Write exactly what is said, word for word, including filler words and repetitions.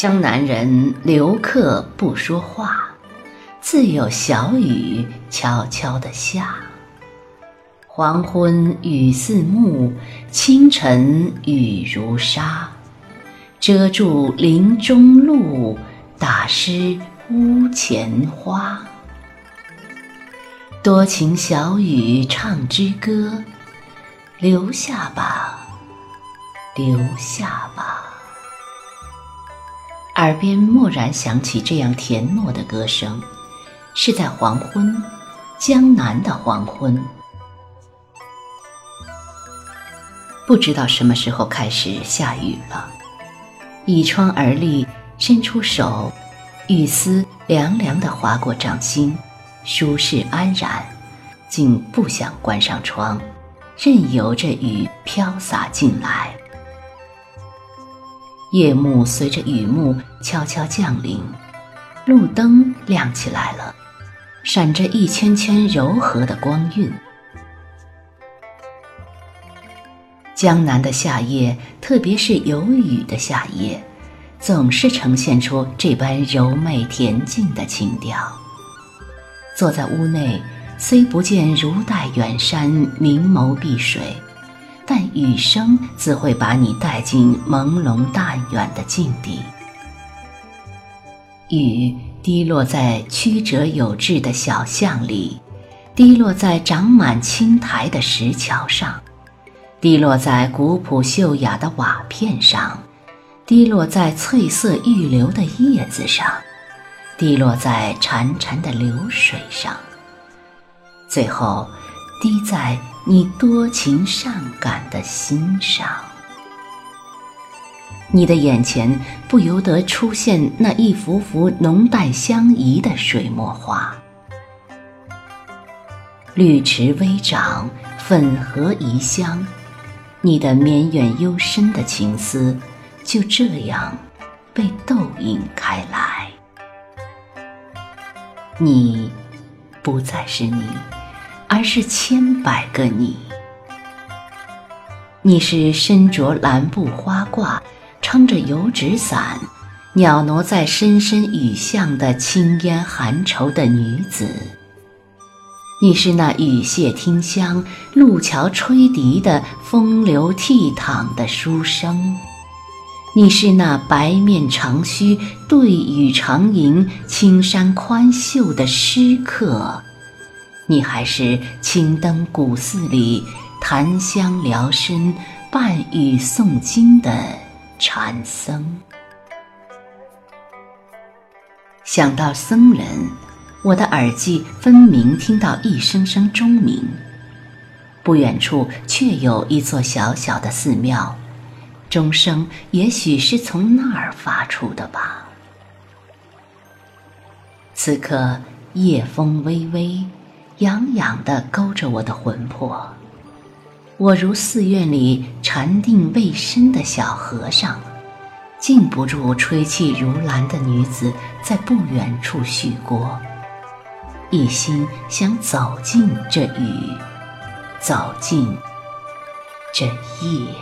江南人留客不说话，自有小雨悄悄地下。黄昏雨似幕，清晨雨如纱，遮住林中路，打湿屋前花。多情小雨唱支歌，留下吧，留下吧。耳边蓦然响起这样甜糯的歌声，是在黄昏，江南的黄昏。不知道什么时候开始下雨了，倚窗而立，伸出手，雨丝凉凉地划过掌心，舒适安然，竟不想关上窗，任由着雨飘洒进来。夜幕随着雨幕悄悄降临，路灯亮起来了，闪着一圈圈柔和的光晕。江南的夏夜，特别是有雨的夏夜，总是呈现出这般柔媚恬静的情调。坐在屋内，虽不见如带远山明眸碧水，但雨声自会把你带进朦胧淡远的境地。雨滴落在曲折有致的小巷里，滴落在长满青苔的石桥上，滴落在古朴秀雅的瓦片上，滴落在翠色欲流的叶子上，滴落在潺潺的流水上，最后滴在你多情善感的心上。你的眼前不由得出现那一幅幅浓淡相宜的水墨画，绿池微长，粉荷遗香，你的绵远幽深的情思就这样被逗引开来。你不再是你，而是千百个你。你是身着蓝布花褂，撑着油纸伞，袅挪在深深雨巷的青烟含愁的女子。你是那雨榭听香，路桥吹笛的风流倜傥的书生。你是那白面长须，对雨长吟，青衫宽袖的诗客。你还是青灯古寺里檀香撩身，伴雨诵经的禅僧。想到僧人，我的耳际分明听到一声声钟鸣，不远处却有一座小小的寺庙，钟声也许是从那儿发出的吧。此刻夜风微微，痒痒地勾着我的魂魄，我如寺院里禅定未深的小和尚，禁不住吹气如兰的女子在不远处续聒，一心想走进这雨，走进这夜。